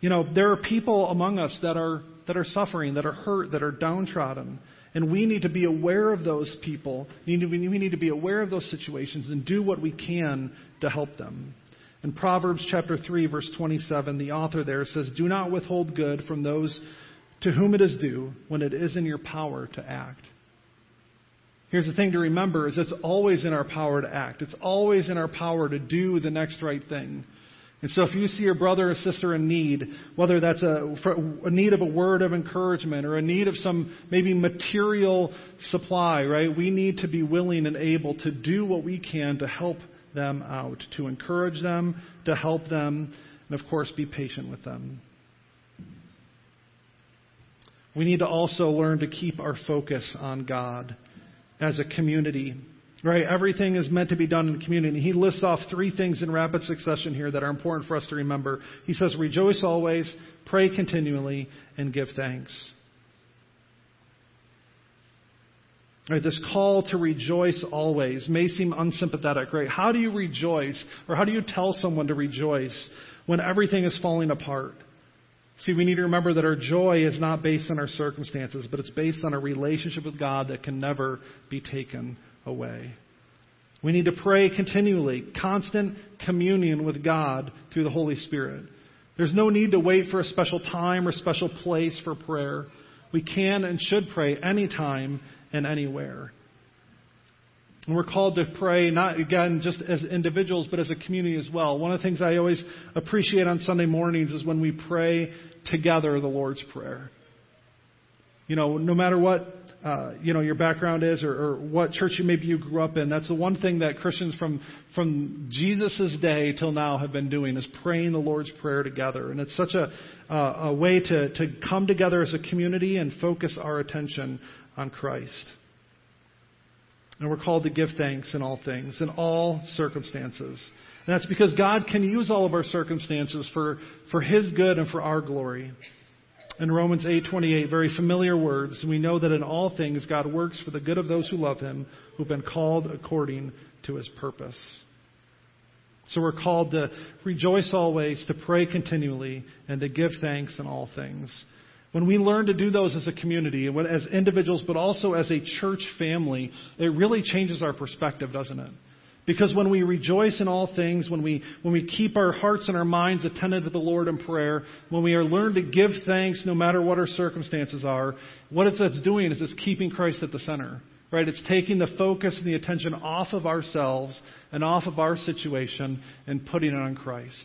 You know, there are people among us that are that are suffering, that are hurt, that are downtrodden. And we need to be aware of those people. We need to, we need to be aware of those situations and do what we can to help them. In Proverbs chapter three, verse twenty-seven, the author there says, do not withhold good from those to whom it is due when it is in your power to act. Here's the thing to remember is it's always in our power to act. It's always in our power to do the next right thing. And so if you see your brother or sister in need, whether that's a, a need of a word of encouragement or a need of some maybe material supply, right? We need to be willing and able to do what we can to help them out, to encourage them, to help them, and of course be patient with them. We need to also learn to keep our focus on God as a community, right? Everything is meant to be done in community. He lists off three things in rapid succession here that are important for us to remember. He says, rejoice always, pray continually, and give thanks. Right, this call to rejoice always may seem unsympathetic, right? How do you rejoice, or how do you tell someone to rejoice when everything is falling apart? See, we need to remember that our joy is not based on our circumstances, but it's based on a relationship with God that can never be taken away. We need to pray continually, constant communion with God through the Holy Spirit. There's no need to wait for a special time or special place for prayer. We can and should pray anytime and anywhere. And we're called to pray, not, again, just as individuals, but as a community as well. One of the things I always appreciate on Sunday mornings is when we pray together the Lord's Prayer. You know, no matter what, uh, you know, your background is or, or what church you maybe you grew up in, that's the one thing that Christians from, from Jesus' day till now have been doing is praying the Lord's Prayer together. And it's such a, uh, a way to, to come together as a community and focus our attention on Christ. And we're called to give thanks in all things, in all circumstances. And that's because God can use all of our circumstances for, for His good and for our glory. In Romans eight twenty-eight, very familiar words, we know that in all things God works for the good of those who love Him, who've been called according to His purpose. So we're called to rejoice always, to pray continually, and to give thanks in all things. When we learn to do those as a community, as individuals, but also as a church family, it really changes our perspective, doesn't it? Because when we rejoice in all things, when we when we keep our hearts and our minds attentive to the Lord in prayer, when we are learned to give thanks no matter what our circumstances are, what it's that's doing is it's keeping Christ at the center. Right? It's taking the focus and the attention off of ourselves and off of our situation and putting it on Christ.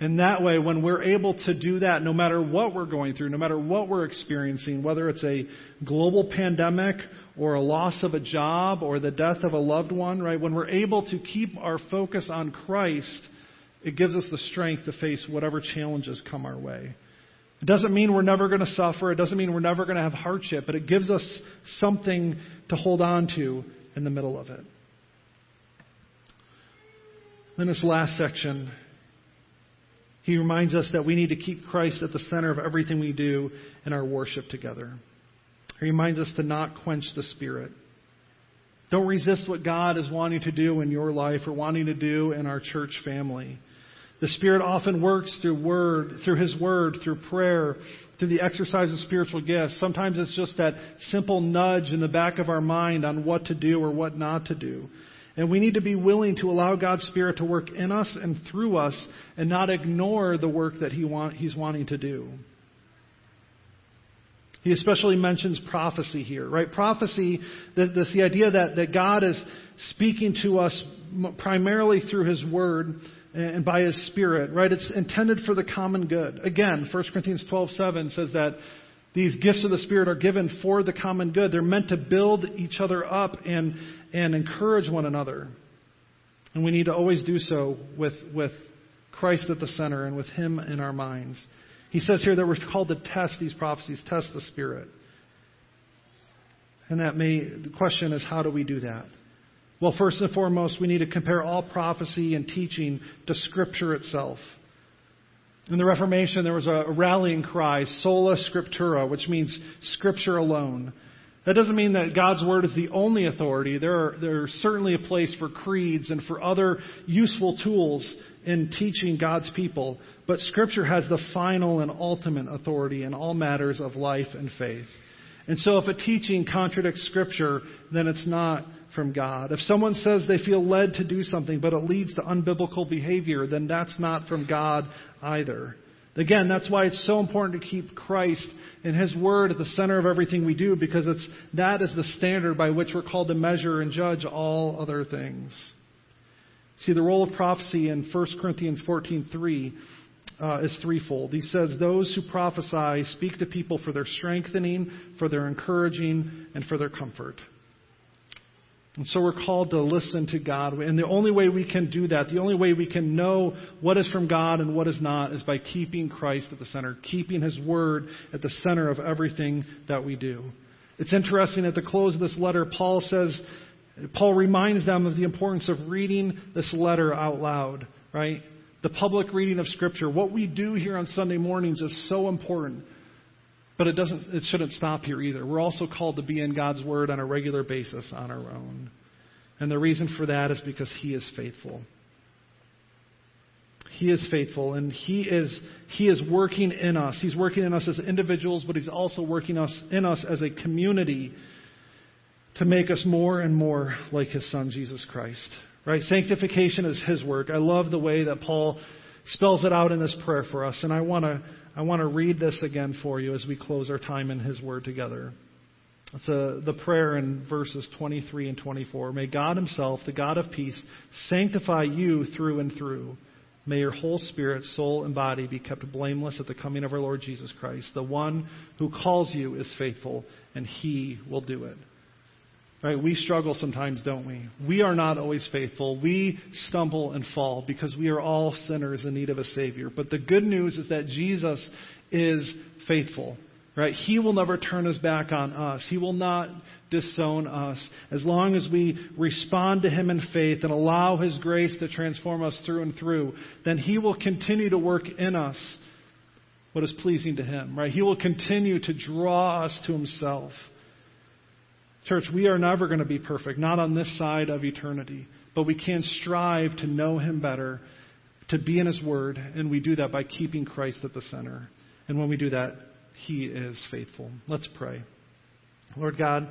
And that way, when we're able to do that, no matter what we're going through, no matter what we're experiencing, whether it's a global pandemic or a loss of a job or the death of a loved one, right? When we're able to keep our focus on Christ, it gives us the strength to face whatever challenges come our way. It doesn't mean we're never going to suffer. It doesn't mean we're never going to have hardship, but it gives us something to hold on to in the middle of it. Then this last section, he reminds us that we need to keep Christ at the center of everything we do in our worship together. He reminds us to not quench the Spirit. Don't resist what God is wanting to do in your life or wanting to do in our church family. The Spirit often works through word, through His Word, through prayer, through the exercise of spiritual gifts. Sometimes it's just that simple nudge in the back of our mind on what to do or what not to do. And we need to be willing to allow God's Spirit to work in us and through us and not ignore the work that he want, He's wanting to do. He especially mentions prophecy here, right? Prophecy, that's the idea that, that God is speaking to us primarily through His Word and by His Spirit, right? It's intended for the common good. Again, First Corinthians twelve seven says that these gifts of the Spirit are given for the common good. They're meant to build each other up and and encourage one another. And we need to always do so with, with Christ at the center and with Him in our minds. He says here that we're called to test these prophecies, test the Spirit. And that may, the question is, how do we do that? Well, first and foremost, we need to compare all prophecy and teaching to Scripture itself. In the Reformation, there was a rallying cry, sola scriptura, which means Scripture alone. That doesn't mean that God's Word is the only authority. There are, there are certainly a place for creeds and for other useful tools in teaching God's people. But Scripture has the final and ultimate authority in all matters of life and faith. And so if a teaching contradicts Scripture, then it's not from God. If someone says they feel led to do something, but it leads to unbiblical behavior, then that's not from God either. Again, that's why it's so important to keep Christ and His Word at the center of everything we do, because it's that is the standard by which we're called to measure and judge all other things. See, the role of prophecy in First Corinthians fourteen three uh, is threefold. He says, those who prophesy speak to people for their strengthening, for their encouraging, and for their comfort. And so we're called to listen to God. And the only way we can do that, the only way we can know what is from God and what is not, is by keeping Christ at the center, keeping His Word at the center of everything that we do. It's interesting, at the close of this letter, Paul says, Paul reminds them of the importance of reading this letter out loud, right? The public reading of Scripture. What we do here on Sunday mornings is so important. But it doesn't. It shouldn't stop here either. We're also called to be in God's Word on a regular basis on our own. And the reason for that is because He is faithful. He is faithful, and He is He is working in us. He's working in us as individuals, but He's also working us in us as a community to make us more and more like His Son, Jesus Christ. Right? Sanctification is His work. I love the way that Paul spells it out in this prayer for us, and I want to I want to read this again for you as we close our time in His Word together. It's a, the prayer in verses twenty-three and twenty-four. May God Himself, the God of peace, sanctify you through and through. May your whole spirit, soul, and body be kept blameless at the coming of our Lord Jesus Christ. The one who calls you is faithful, and He will do it. Right? We struggle sometimes, don't we? We are not always faithful. We stumble and fall because we are all sinners in need of a Savior. But the good news is that Jesus is faithful, right? He will never turn His back on us. He will not disown us. As long as we respond to Him in faith and allow His grace to transform us through and through, then He will continue to work in us what is pleasing to Him, right? He will continue to draw us to Himself. Church, we are never going to be perfect, not on this side of eternity, but we can strive to know Him better, to be in His Word, and we do that by keeping Christ at the center. And when we do that, He is faithful. Let's pray. Lord God,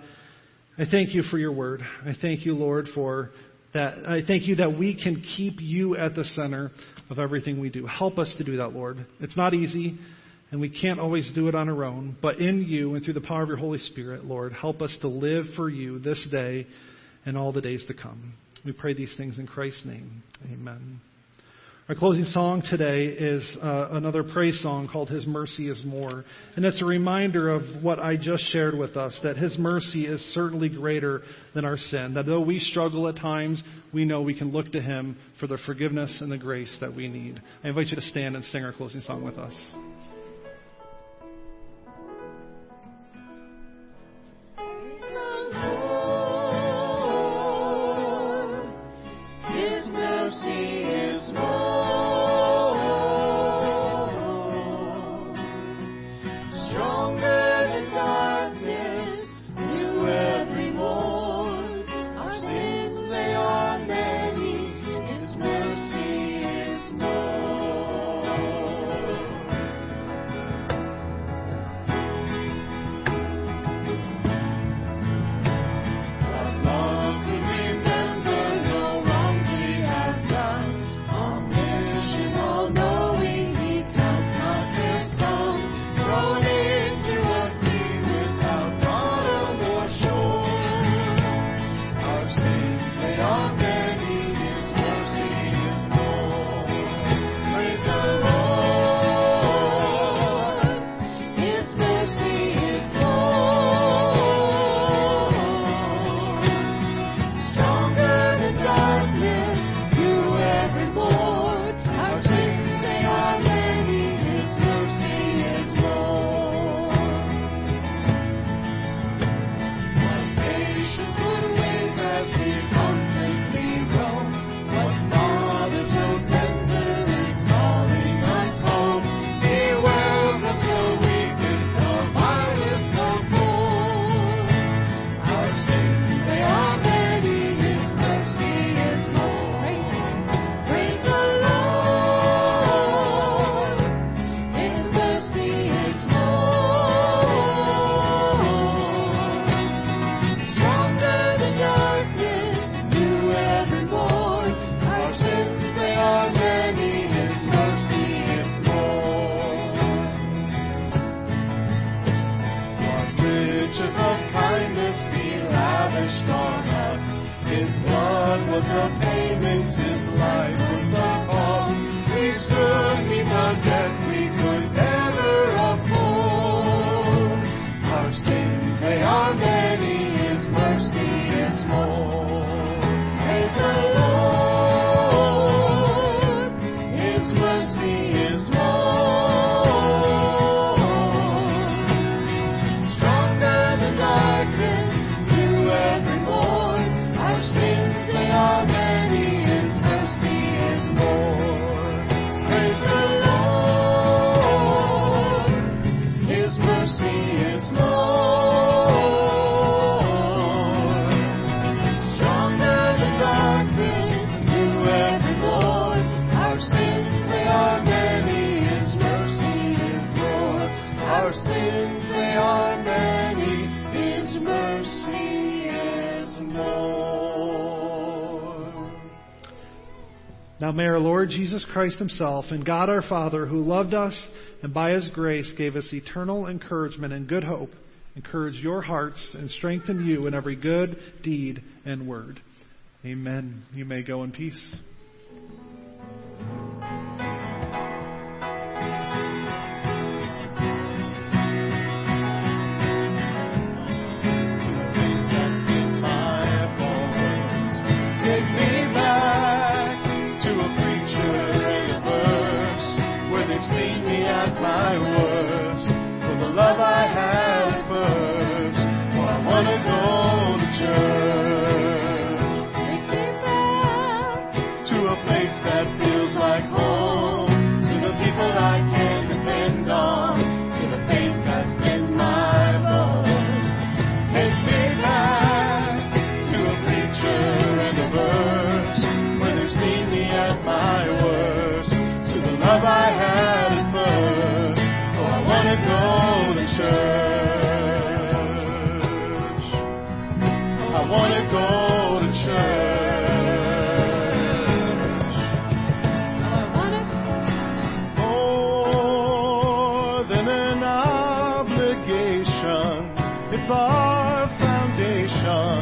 I thank You for Your Word. I thank You, Lord, for that I thank you that we can keep you at the center of everything we do. Help us to do that, Lord. It's not easy, and we can't always do it on our own, but in you and through the power of your Holy Spirit, Lord, help us to live for you this day and all the days to come. We pray these things in Christ's name. Amen. Our closing song today is uh, another praise song called His Mercy is More. And it's a reminder of what I just shared with us, that His mercy is certainly greater than our sin. That though we struggle at times, we know we can look to Him for the forgiveness and the grace that we need. I invite you to stand and sing our closing song with us. Now may our Lord Jesus Christ himself and God our Father, who loved us and by his grace gave us eternal encouragement and good hope, encourage your hearts and strengthen you in every good deed and word. Amen. You may go in peace. Seen me at my worst, for the love I had at first. Oh, I want to go to church. Take me back to a place that feels like home, to the people I can depend on, to the faith that's in my bones. Take me back to a preacher and a verse, where they've seen me at my worst, to the love I had. I want to go to church. nation. It's our foundation,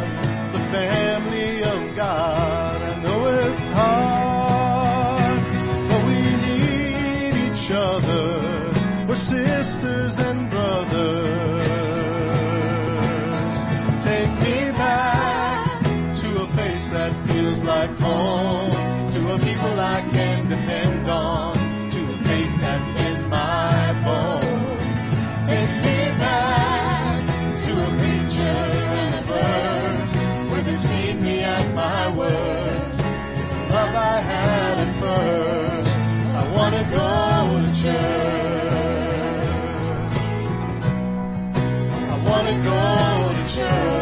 the family of God. I know it's hard, but we need each other. We're sisters and brothers. Take me back to a place that feels like home, to a people I can depend on. Go to church.